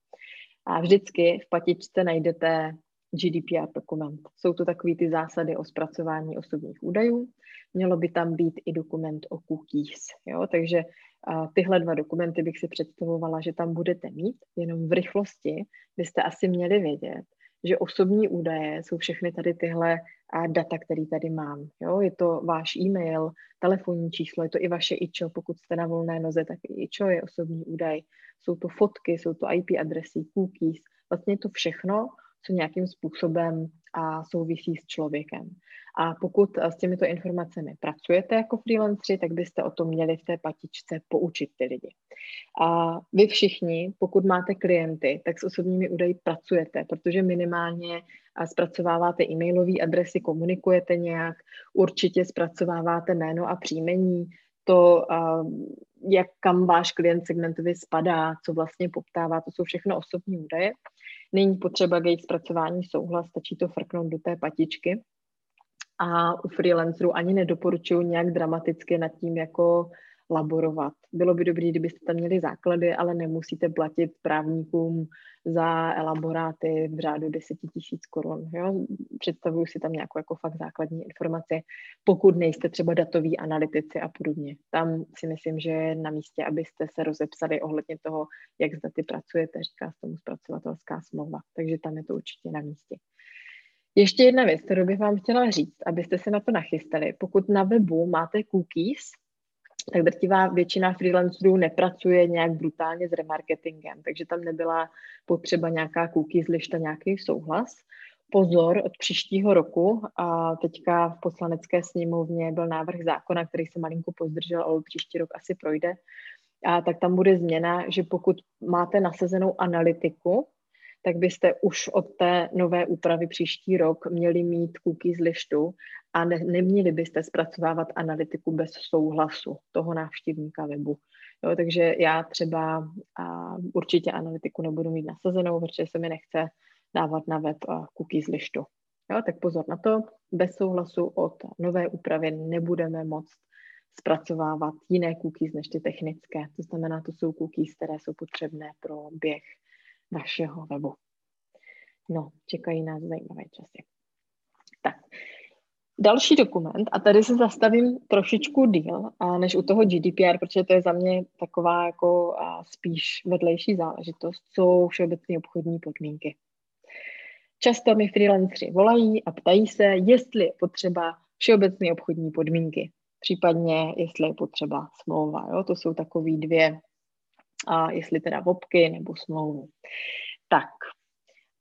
A vždycky v patičce najdete G D P R dokument. Jsou to takový ty zásady o zpracování osobních údajů. Mělo by tam být i dokument o cookies. Jo? Takže a, tyhle dva dokumenty bych si představovala, že tam budete mít. Jenom v rychlosti byste asi měli vědět, že osobní údaje jsou všechny tady tyhle a data, které tady mám. Jo? Je to váš e-mail, telefonní číslo, je to i vaše I Č O, pokud jste na volné noze, tak i I Č O je osobní údaj. Jsou to fotky, jsou to I P adresy, cookies, vlastně to všechno, co nějakým způsobem a souvisí s člověkem. A pokud s těmito informacemi pracujete jako freelanceri, tak byste o tom měli v té patičce poučit ty lidi. A vy všichni, pokud máte klienty, tak s osobními údaji pracujete, protože minimálně zpracováváte e-mailové adresy, komunikujete nějak, určitě zpracováváte jméno a příjmení, to jak kam váš klient segmentově spadá, co vlastně poptává, to jsou všechno osobní údaje. Není potřeba k jejich zpracování souhlas, stačí to frknout do té patičky. A u freelancerů ani nedoporučuji nějak dramaticky nad tím jako laborovat. Bylo by dobré, kdybyste tam měli základy, ale nemusíte platit právníkům za elaboráty v řádu deset tisíc korun. Představuju si tam nějakou jako fakt základní informaci, pokud nejste třeba datoví analytici a podobně. Tam si myslím, že je na místě, abyste se rozepsali ohledně toho, jak s daty pracujete, říká se tomu zpracovatelská smlouva. Takže tam je to určitě na místě. Ještě jedna věc, kterou bych vám chtěla říct, abyste se na to nachystali. Pokud na webu máte cookies, tak drtivá většina freelancerů nepracuje nějak brutálně s remarketingem, takže tam nebyla potřeba nějaká cookies lišta, nějaký souhlas. Pozor, od příštího roku, a teďka v poslanecké sněmovně byl návrh zákona, který se malinko pozdržel, ale příští rok asi projde, a tak tam bude změna, že pokud máte nasazenou analytiku, tak byste už od té nové úpravy příští rok měli mít cookies lištu a ne, neměli byste zpracovávat analytiku bez souhlasu toho návštěvníka webu. Jo, takže já třeba a, určitě analytiku nebudu mít nasazenou, protože se mi nechce dávat na web cookies lištu. Jo, tak pozor na to, bez souhlasu od nové úpravy nebudeme moct zpracovávat jiné cookies než ty technické. To znamená, to jsou cookies, které jsou potřebné pro běh našeho webu. No, čekají nás zajímavé časy. Tak, další dokument, a tady se zastavím trošičku díl, než u toho G D P R, protože to je za mě taková jako spíš vedlejší záležitost, jsou všeobecné obchodní podmínky. Často mi freelanceri volají a ptají se, jestli je potřeba všeobecné obchodní podmínky, případně jestli je potřeba smlouva. Jo? To jsou takový dvě, a jestli teda vopky nebo smlouvu. Tak,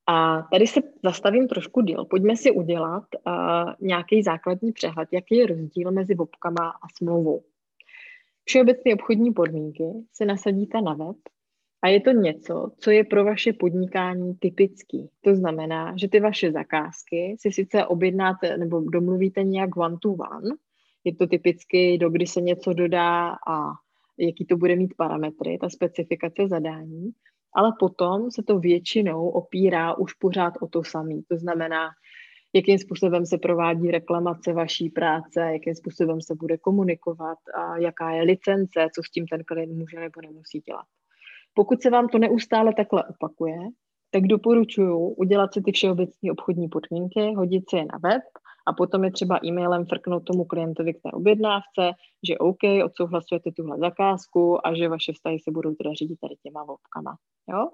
a tady se zastavím trošku díl. Pojďme si udělat uh, nějaký základní přehled, jaký je rozdíl mezi vopkama a smlouvou. Všeobecné obchodní podmínky se nasadíte na web a je to něco, co je pro vaše podnikání typický. To znamená, že ty vaše zakázky si sice objednáte nebo domluvíte nějak one to one, je to typicky, dokdy se něco dodá a jaký to bude mít parametry, ta specifikace zadání, ale potom se to většinou opírá už pořád o to samé. To znamená, jakým způsobem se provádí reklamace vaší práce, jakým způsobem se bude komunikovat, a jaká je licence, co s tím ten klient může nebo nemusí dělat. Pokud se vám to neustále takhle opakuje, tak doporučuji udělat si ty všeobecné obchodní podmínky, hodit si je na web, a potom je třeba e-mailem frknout tomu klientovi k té objednávce, že OK, odsouhlasujete tuhle zakázku a že vaše vztahy se budou teda řídit tady těma vopkama. Jo?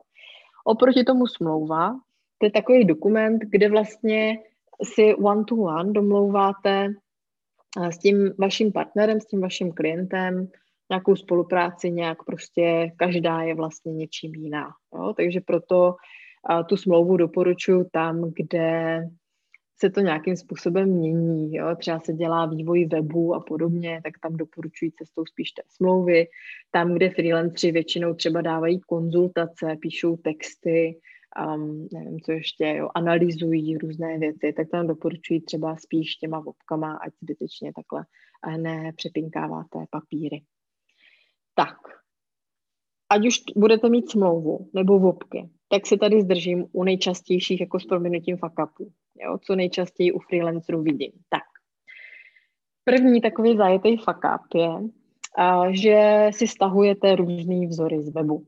Oproti tomu smlouva, to je takový dokument, kde vlastně si one-to-one domlouváte s tím vaším partnerem, s tím vaším klientem, nějakou spolupráci, nějak prostě každá je vlastně něčím jiná. Jo? Takže proto tu smlouvu doporučuji tam, kde se to nějakým způsobem mění, jo? Třeba se dělá vývoj webu a podobně, tak tam doporučují cestou spíš té smlouvy. Tam, kde freelanceri většinou třeba dávají konzultace, píšou texty, um, nevím, co ještě, jo? analyzují různé věci, tak tam doporučují třeba spíš těma vopkama, ať zbytečně takhle nepřepinkáváte papíry. Tak, ať už budete mít smlouvu nebo vopky, tak se tady zdržím u nejčastějších jako s prominutím fuck-upů, jo, co nejčastěji u freelancerů vidím. Tak, první takový zajetý fuck-up je, a, že si stahujete různý vzory z webu.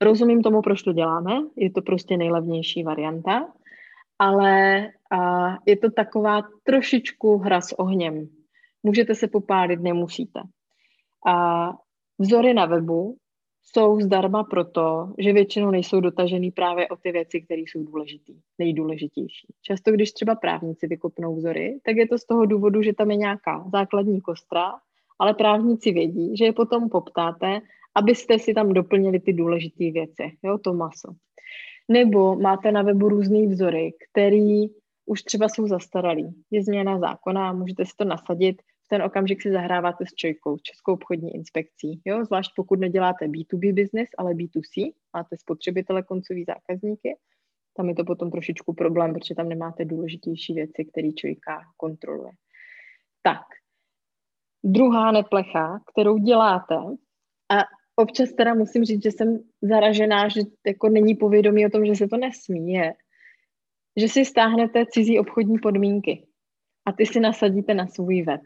Rozumím tomu, proč to děláme, je to prostě nejlevnější varianta, ale a, je to taková trošičku hra s ohněm. Můžete se popálit, nemusíte. A vzory na webu jsou zdarma proto, že většinou nejsou dotažený právě o ty věci, které jsou důležitý, nejdůležitější. Často, když třeba právníci vykopnou vzory, tak je to z toho důvodu, že tam je nějaká základní kostra, ale právníci vědí, že je potom poptáte, abyste si tam doplnili ty důležité věci, jo, to maso. Nebo máte na webu různý vzory, které už třeba jsou zastaralý. Je změna zákona, můžete si to nasadit, ten okamžik si zahráváte s ČOIkou, Českou obchodní inspekcí, jo? Zvlášť pokud neděláte B to B business, ale B to C, máte spotřebitele, koncový zákazníky, tam je to potom trošičku problém, protože tam nemáte důležitější věci, které ČOIka kontroluje. Tak, druhá neplecha, kterou děláte. A občas teda musím říct, že jsem zaražená, že jako není povědomí o tom, že se to nesmí, je, že si stáhnete cizí obchodní podmínky a ty si nasadíte na svůj web.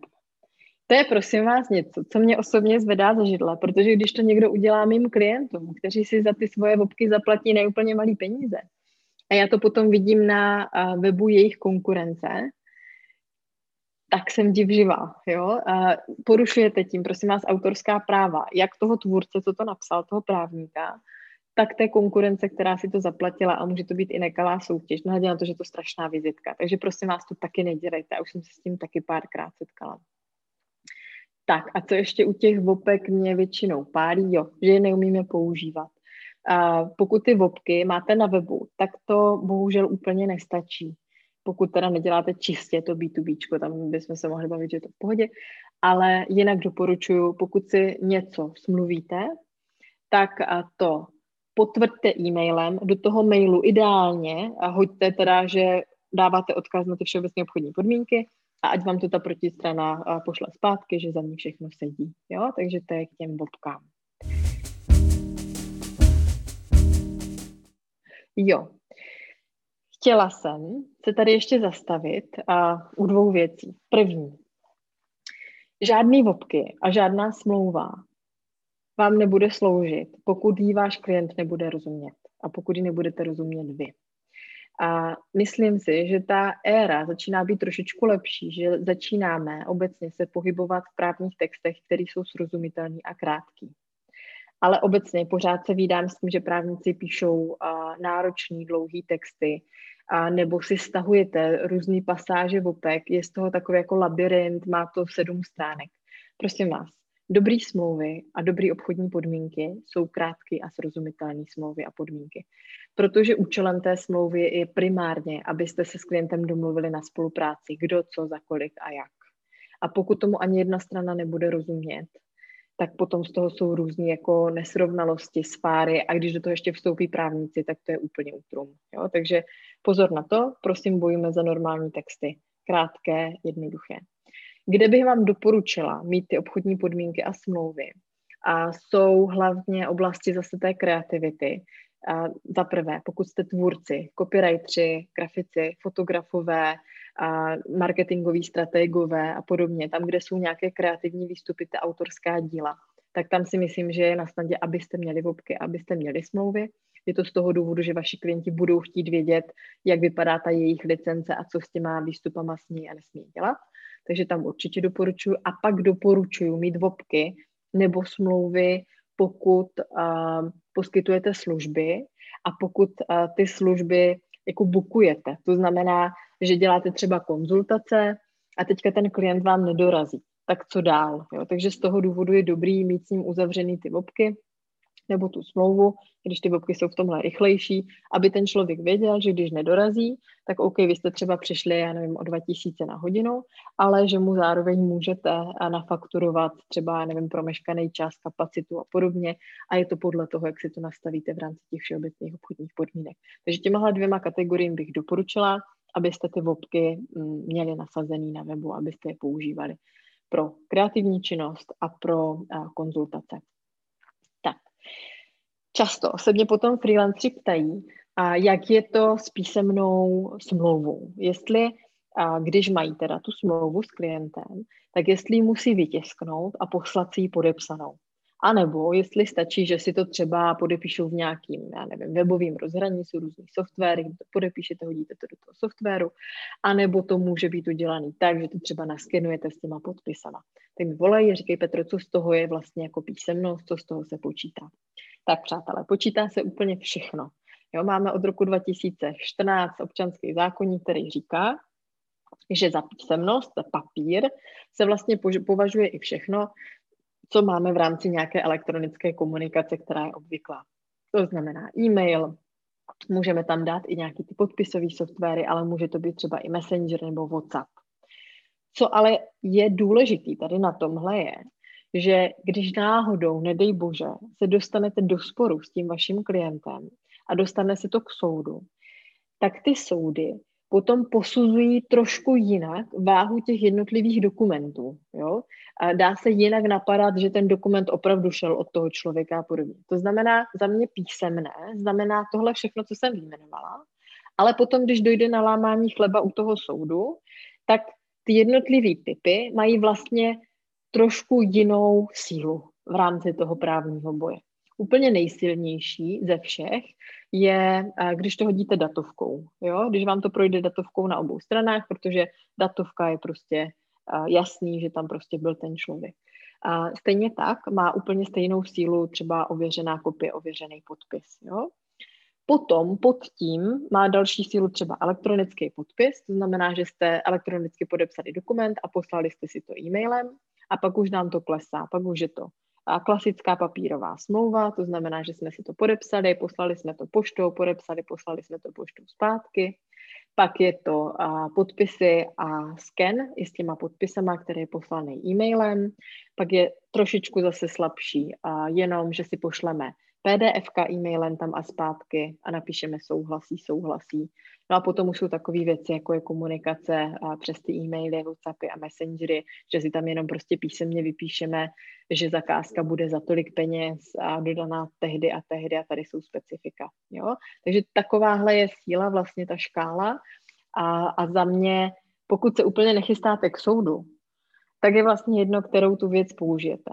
To je, prosím vás, něco, co mě osobně zvedá ze židle, protože když to někdo udělá mým klientům, kteří si za ty svoje webky zaplatí neúplně malý peníze, a já to potom vidím na webu jejich konkurence, tak jsem div živá, jo. Porušujete tím, prosím vás, autorská práva, jak toho tvůrce, co to napsal, toho právníka, tak té konkurence, která si to zaplatila, a může to být i nekalá soutěž, nehledě na to, že to je strašná vizitka. Takže prosím vás, to taky nedělejte, já už jsem se s tím taky párkrát setkala. Tak a co ještě u těch vopek mě většinou pálí, jo, že je neumíme používat. A pokud ty vopky máte na webu, tak to bohužel úplně nestačí. Pokud teda neděláte čistě to bé dvě béčko, tam bychom se mohli bavit, že je to v pohodě, ale jinak doporučuju, pokud si něco smluvíte, tak to potvrďte e-mailem, do toho mailu ideálně a hoďte teda, že dáváte odkaz na ty všeobecné obchodní podmínky a ať vám to ta protistrana pošle zpátky, že za ní všechno sedí. Jo? Takže to je k těm vopkám. Jo. Chtěla jsem se tady ještě zastavit a, u dvou věcí. První, žádný vopky a žádná smlouva vám nebude sloužit, pokud jí váš klient nebude rozumět a pokud ji nebudete rozumět vy. A myslím si, že ta éra začíná být trošičku lepší, že začínáme obecně se pohybovat v právních textech, které jsou srozumitelné a krátké. Ale obecně pořád se vídám s tím, že právníci píšou a, náročný, dlouhý texty a, nebo si stahujete různý pasáže vopek, je z toho takový jako labirint, má to sedm stránek. Prosím vás, dobrý smlouvy a dobrý obchodní podmínky jsou krátké a srozumitelné smlouvy a podmínky. Protože účelem té smlouvy je primárně, abyste se s klientem domluvili na spolupráci, kdo, co, za kolik a jak. A pokud tomu ani jedna strana nebude rozumět, tak potom z toho jsou různé jako nesrovnalosti, spáry a když do toho ještě vstoupí právníci, tak to je úplně útrum. Jo? Takže pozor na to, prosím, bojujme za normální texty. Krátké, jednoduché. Kde bych vám doporučila mít ty obchodní podmínky a smlouvy? A jsou hlavně oblasti zase té kreativity. A za prvé, pokud jste tvůrci, copywriteri, grafici, fotografové, a marketingoví strategové a podobně, tam, kde jsou nějaké kreativní výstupy, ta autorská díla, tak tam si myslím, že je na snadě, abyste měli vopky, abyste měli smlouvy. Je to z toho důvodu, že vaši klienti budou chtít vědět, jak vypadá ta jejich licence a co s těma výstupama smí a nesmí dělat. Takže tam určitě doporučuji. A pak doporučuji mít vopky nebo smlouvy, pokud uh, poskytujete služby a pokud uh, ty služby jako bukujete. To znamená, že děláte třeba konzultace a teďka ten klient vám nedorazí. Tak co dál? Jo? Takže z toho důvodu je dobrý mít s ním uzavřený ty vopky nebo tu smlouvu, když ty vopky jsou v tomhle rychlejší, aby ten člověk věděl, že když nedorazí, tak OK, vy jste třeba přišli, já nevím, o dva tisíce na hodinu, ale že mu zároveň můžete nafakturovat třeba, nevím, promeškaný čas, kapacitu a podobně a je to podle toho, jak si to nastavíte v rámci těch všeobecných obchodních podmínek. Takže těmhle dvěma kategoriím bych doporučila, abyste ty vopky měli nasazený na webu, abyste je používali pro kreativní činnost a pro konzultace. Tak, často se mě potom freelanceri ptají, a jak je to s písemnou smlouvou. Jestli, a když mají teda tu smlouvu s klientem, tak jestli ji musí vytisknout a poslat si ji podepsanou. A nebo jestli stačí, že si to třeba podepíšou v nějakým, já nevím, webovým rozhraní, jsou různý softwary, když to podepíšete, hodíte to do toho softwaru, a nebo to může být udělaný tak, že to třeba naskenujete s těma podpisama. Ty mi volají a říkají, Petro, co z toho je vlastně jako písemnost, co z toho se počítá. Tak přátelé, počítá se úplně všechno. Jo, máme od roku dva tisíce čtrnáct občanský zákoník, který říká, že za písemnost, za papír, se vlastně považuje i všechno, co máme v rámci nějaké elektronické komunikace, která je obvyklá. To znamená e-mail, můžeme tam dát i nějaký ty podpisové softwary, ale může to být třeba i Messenger nebo WhatsApp. Co ale je důležitý tady na tomhle je, že když náhodou, nedej bože, se dostanete do sporu s tím vaším klientem a dostane se to k soudu, tak ty soudy potom posuzují trošku jinak váhu těch jednotlivých dokumentů. Jo? A dá se jinak napadat, že ten dokument opravdu šel od toho člověka a podobně. To znamená za mě písemné, znamená tohle všechno, co jsem vyjmenovala, ale potom, když dojde na lámání chleba u toho soudu, tak ty jednotlivý typy mají vlastně trošku jinou sílu v rámci toho právního boje. Úplně nejsilnější ze všech je, když to hodíte datovkou. Jo? Když vám to projde datovkou na obou stranách, protože datovka je prostě jasný, že tam prostě byl ten člověk. A stejně tak má úplně stejnou sílu třeba ověřená kopie, ověřený podpis. Jo? Potom pod tím má další sílu třeba elektronický podpis, to znamená, že jste elektronicky podepsali dokument a poslali jste si to e-mailem a pak už nám to klesá, pak už je to a klasická papírová smlouva, to znamená, že jsme si to podepsali, poslali jsme to poštou, podepsali, poslali jsme to poštou zpátky. Pak je to a, podpisy a sken i s těma podpisama, které je poslané e-mailem. Pak je trošičku zase slabší, a jenom, že si pošleme pé dé efka e-mailem tam a zpátky a napíšeme souhlasí, souhlasí. No a potom už jsou takové věci, jako je komunikace a přes ty e-maily, WhatsAppy a messengery, že si tam jenom prostě písemně vypíšeme, že zakázka bude za tolik peněz a dodaná tehdy a tehdy a tady jsou specifika. Jo? Takže takováhle je síla, vlastně ta škála a, a za mě, pokud se úplně nechystáte k soudu, tak je vlastně jedno, kterou tu věc použijete.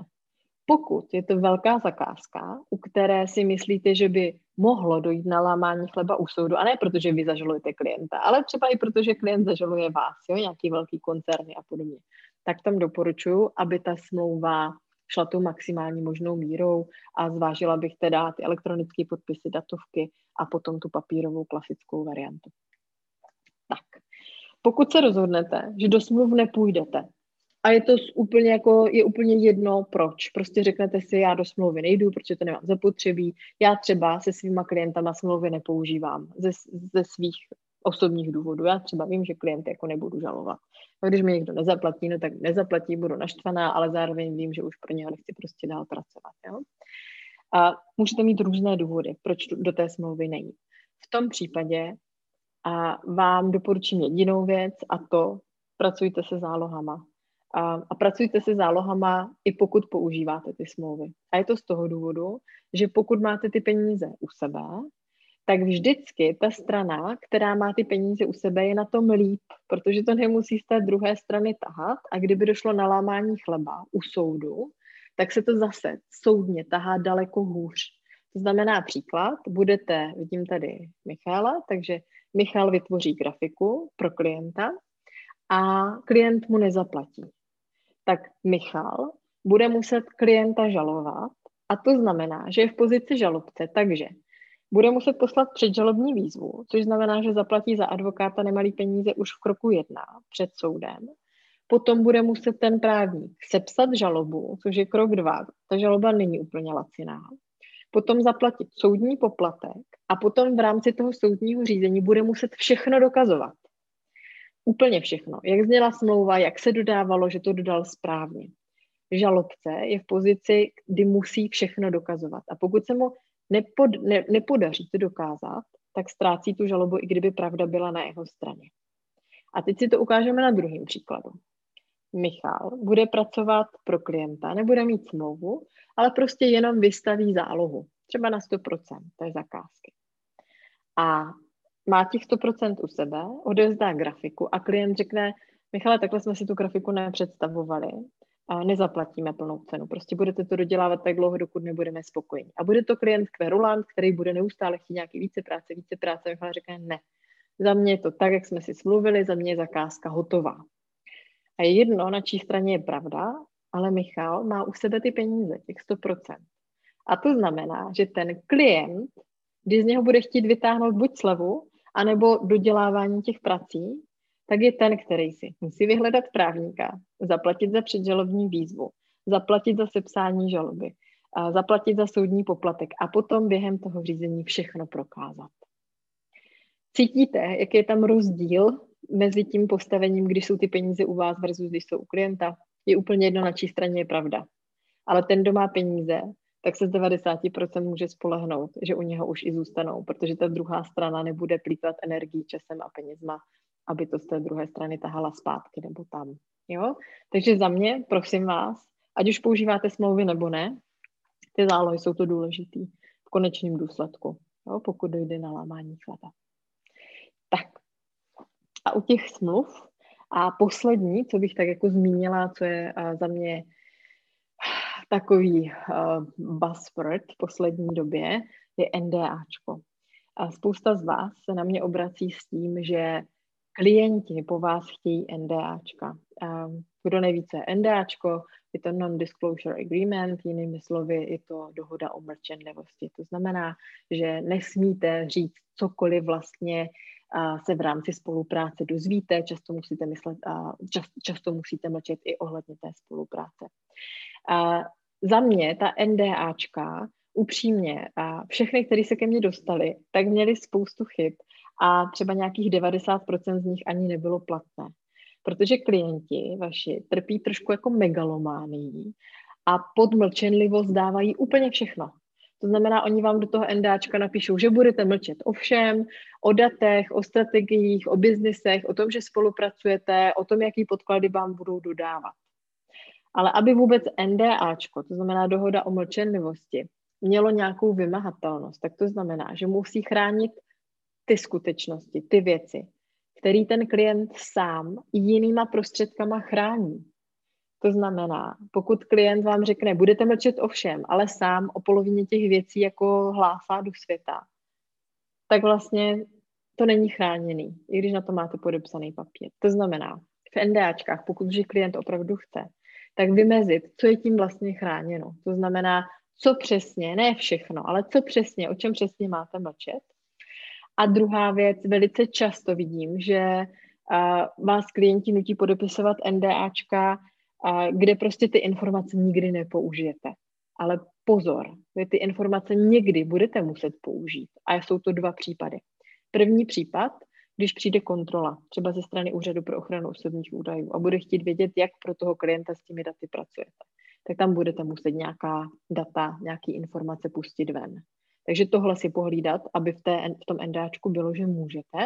Pokud je to velká zakázka, u které si myslíte, že by mohlo dojít na lámání chleba u soudu, a ne protože vy zažalujete klienta, ale třeba i protože klient zažaluje vás, jo, nějaký velký koncerny a podobně, tak tam doporučuji, aby ta smlouva šla tou maximální možnou mírou a zvážila bych teda ty elektronické podpisy, datovky a potom tu papírovou klasickou variantu. Tak, pokud se rozhodnete, že do smluv nepůjdete, a je to úplně, jako, je úplně jedno, proč. Prostě řeknete si, já do smlouvy nejdu, protože to nemám zapotřebí. Já třeba se svýma klientama smlouvy nepoužívám ze, ze svých osobních důvodů. Já třeba vím, že klienty jako nebudu žalovat. No, když mi někdo nezaplatí, no tak nezaplatí, budu naštvaná, ale zároveň vím, že už pro něho nechci prostě dál pracovat. Jo? A můžete mít různé důvody, proč do té smlouvy nejít. V tom případě a vám doporučím jedinou věc a to pracujte se zálohama. A, a pracujte se zálohama, i pokud používáte ty smlouvy. A je to z toho důvodu, že pokud máte ty peníze u sebe, tak vždycky ta strana, která má ty peníze u sebe, je na tom líp, protože to nemusí z té druhé strany tahat a kdyby došlo na lámání chleba u soudu, tak se to zase soudně tahá daleko hůř. To znamená příklad, budete, vidím tady Michala, takže Michal vytvoří grafiku pro klienta a klient mu nezaplatí. Tak Michal bude muset klienta žalovat a to znamená, že je v pozici žalobce, takže bude muset poslat předžalobní výzvu, což znamená, že zaplatí za advokáta nemalý peníze už v kroku jedna před soudem. Potom bude muset ten právník sepsat žalobu, což je krok dva. Ta žaloba není úplně laciná. Potom zaplatit soudní poplatek a potom v rámci toho soudního řízení bude muset všechno dokazovat. Úplně všechno. Jak zněla smlouva, jak se dodávalo, že to dodal správně. Žalobce je v pozici, kdy musí všechno dokazovat. A pokud se mu nepod, ne, nepodaří to dokázat, tak ztrácí tu žalobu, i kdyby pravda byla na jeho straně. A teď si to ukážeme na druhém příkladu. Michal bude pracovat pro klienta, nebude mít smlouvu, ale prostě jenom vystaví zálohu. Třeba na sto procent té zakázky. A má těch sto procent u sebe, odevzdá grafiku a klient řekne, Michale, takhle jsme si tu grafiku nepředstavovali a nezaplatíme plnou cenu. Prostě budete to dodělávat tak dlouho, dokud nebudeme spokojení. A bude to klient kverulant, který bude neustále chtít nějaký více práce, více práce. Michal řekne, ne, za mě je to tak, jak jsme si smluvili, za mě je zakázka hotová. A je jedno, na čí straně je pravda, ale Michal má u sebe ty peníze, těch sto procent. A to znamená, že ten klient, když z něho bude chtít vytáhnout buď slevu, anebo dodělávání těch prací, tak je ten, který si musí vyhledat právníka, zaplatit za předžalobní výzvu, zaplatit za sepsání žaloby, a zaplatit za soudní poplatek a potom během toho řízení všechno prokázat. Cítíte, jaký je tam rozdíl mezi tím postavením, když jsou ty peníze u vás versus když jsou u klienta? Je úplně jedno, na čí straně je pravda. Ale ten, kdo má peníze, tak se z devadesát procent může spolehnout, že u něho už i zůstanou, protože ta druhá strana nebude plýtvat energií, časem a penězma aby to z té druhé strany tahala zpátky nebo tam. Jo? Takže za mě, prosím vás, ať už používáte smlouvy nebo ne, ty zálohy jsou to důležitý v konečném důsledku, jo? Pokud dojde na lámání chleba. Tak a u těch smluv a poslední, co bych tak jako zmínila, co je za mě takový buzzword v poslední době, je en dé áčko. A spousta z vás se na mě obrací s tím, že klienti po vás chtějí en dé áčka. Kdo neví, co je en dé áčko, je to non-disclosure agreement, jinými slovy je to dohoda o mlčenlivosti. To znamená, že nesmíte říct cokoliv vlastně se v rámci spolupráce dozvíte, často musíte, myslet, často musíte mlčet i ohledně té spolupráce. A za mě ta en dé áčka, upřímně, a všechny, kteří se ke mně dostali, tak měli spoustu chyb a třeba nějakých devadesát procent z nich ani nebylo platné. Protože klienti vaši trpí trošku jako megalománií a pod mlčenlivost dávají úplně všechno. To znamená, oni vám do toho en dé áčka napíšou, že budete mlčet o všem, o datech, o strategiích, o biznisech, o tom, že spolupracujete, o tom, jaký podklady vám budou dodávat. Ale aby vůbec en dé áčko, to znamená dohoda o mlčenlivosti, mělo nějakou vymahatelnost, tak to znamená, že musí chránit ty skutečnosti, ty věci, který ten klient sám jinýma prostředkama chrání. To znamená, pokud klient vám řekne, budete mlčet o všem, ale sám o polovině těch věcí jako hlásá do světa, tak vlastně to není chráněný, i když na to máte podepsaný papír. To znamená, v en dé áčkách, pokud že klient opravdu chce, tak vymezit, co je tím vlastně chráněno. To znamená, co přesně, ne všechno, ale co přesně, o čem přesně máte mlčet. A druhá věc, velice často vidím, že uh, vás klienti nutí podepisovat en dé áčka, uh, kde prostě ty informace nikdy nepoužijete. Ale pozor, vy ty informace někdy budete muset použít. A jsou to dva případy. První případ, když přijde kontrola, třeba ze strany Úřadu pro ochranu osobních údajů a bude chtít vědět, jak pro toho klienta s těmi daty pracujete, tak tam budete muset nějaká data, nějaký informace pustit ven. Takže tohle si pohlídat, aby v, té, v tom en dé áčku bylo, že můžete,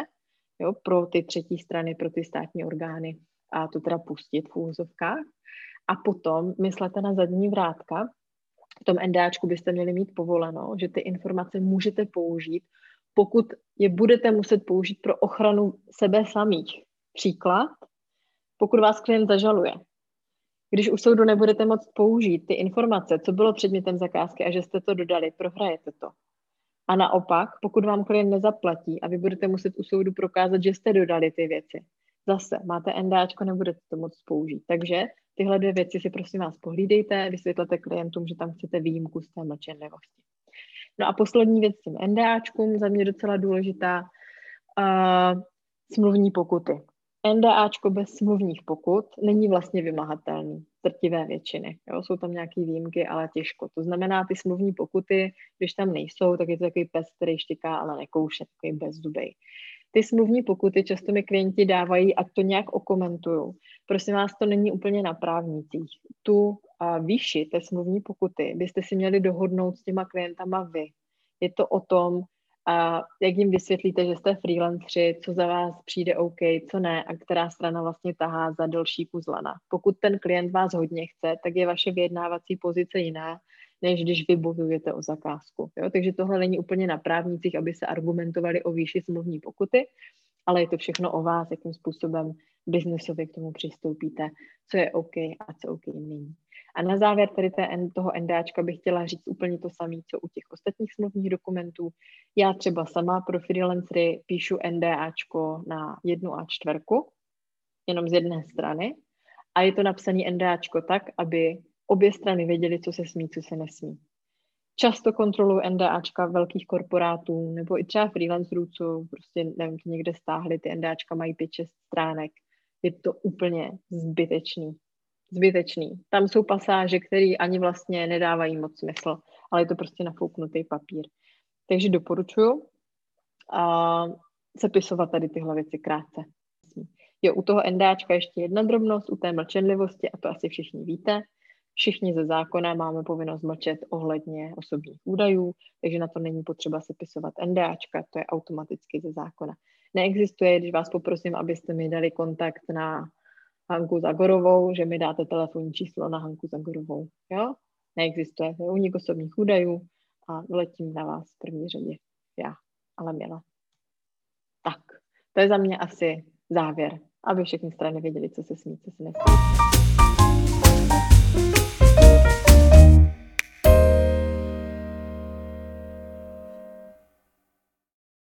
jo, pro ty třetí strany, pro ty státní orgány a to teda pustit v úvozovkách. A potom myslete na zadní vrátka. V tom en dé áčku byste měli mít povoleno, že ty informace můžete použít, pokud je budete muset použít pro ochranu sebe samých. Příklad, pokud vás klient zažaluje. Když u soudu nebudete moct použít ty informace, co bylo předmětem zakázky a že jste to dodali, prohrajete to. A naopak, pokud vám klient nezaplatí a vy budete muset u soudu prokázat, že jste dodali ty věci, zase máte en dé áčko, nebudete to moc použít. Takže tyhle dvě věci si prosím vás pohlídejte, vysvětlete klientům, že tam chcete výjimku z té mlčenlivosti. No a poslední věc s tím en dé áčkům, za mě docela důležitá, uh, smluvní pokuty. en dé áčko bez smluvních pokut není vlastně vymahatelný v drtivé většiny. Jo? Jsou tam nějaké výjimky, ale těžko. To znamená, ty smluvní pokuty, když tam nejsou, tak je to takový pes, který štěká, ale nekouše, takový bezzubej. Ty smluvní pokuty často mi klienti dávají, ať to nějak okomentuju. Prosím vás, to není úplně na právnících. Tu a, výši té smluvní pokuty byste si měli dohodnout s těma klientama vy. Je to o tom, a jak jim vysvětlíte, že jste freelanceri, co za vás přijde OK, co ne a která strana vlastně tahá za delší kuzlana. Pokud ten klient vás hodně chce, tak je vaše vyjednávací pozice jiná, než když vy bojujete o zakázku. Jo? Takže tohle není úplně na právnících, aby se argumentovali o výši smluvní pokuty, ale je to všechno o vás, jakým způsobem biznesově k tomu přistoupíte, co je OK a co OK není. A na závěr tady té, toho en dé áčka bych chtěla říct úplně to samé, co u těch ostatních smluvních dokumentů. Já třeba sama pro freelancery píšu en dé áčko na jednu a čtvrku, jenom z jedné strany. A je to napsané en dé áčko tak, aby obě strany věděly, co se smí, co se nesmí. Často kontroluji en dé áčka velkých korporátů nebo i třeba freelancerů, co prostě nevím, to někde stáhli, ty en dé áčka mají pět šest stránek. Je to úplně zbytečný. Zbytečný. Tam jsou pasáže, které ani vlastně nedávají moc smysl, ale je to prostě nafouknutý papír. Takže doporučuji a sepisovat tady tyhle věci krátce. Jo, u toho en dé áčka ještě jedna drobnost, u té mlčenlivosti, a to asi všichni víte. Všichni ze zákona máme povinnost mlčet ohledně osobních údajů, takže na to není potřeba sepisovat en dé áčka, to je automaticky ze zákona. neexistuje, když vás poprosím, abyste mi dali kontakt na Hanku Zagorovou, že mi dáte telefonní číslo na Hanku Zagorovou. Jo? Neexistuje. To je únik osobních údajů a letím na vás v první řadě. Já, ale Měla. Tak, to je za mě asi závěr, aby všechny strany věděly, co se smí, co se nesmí.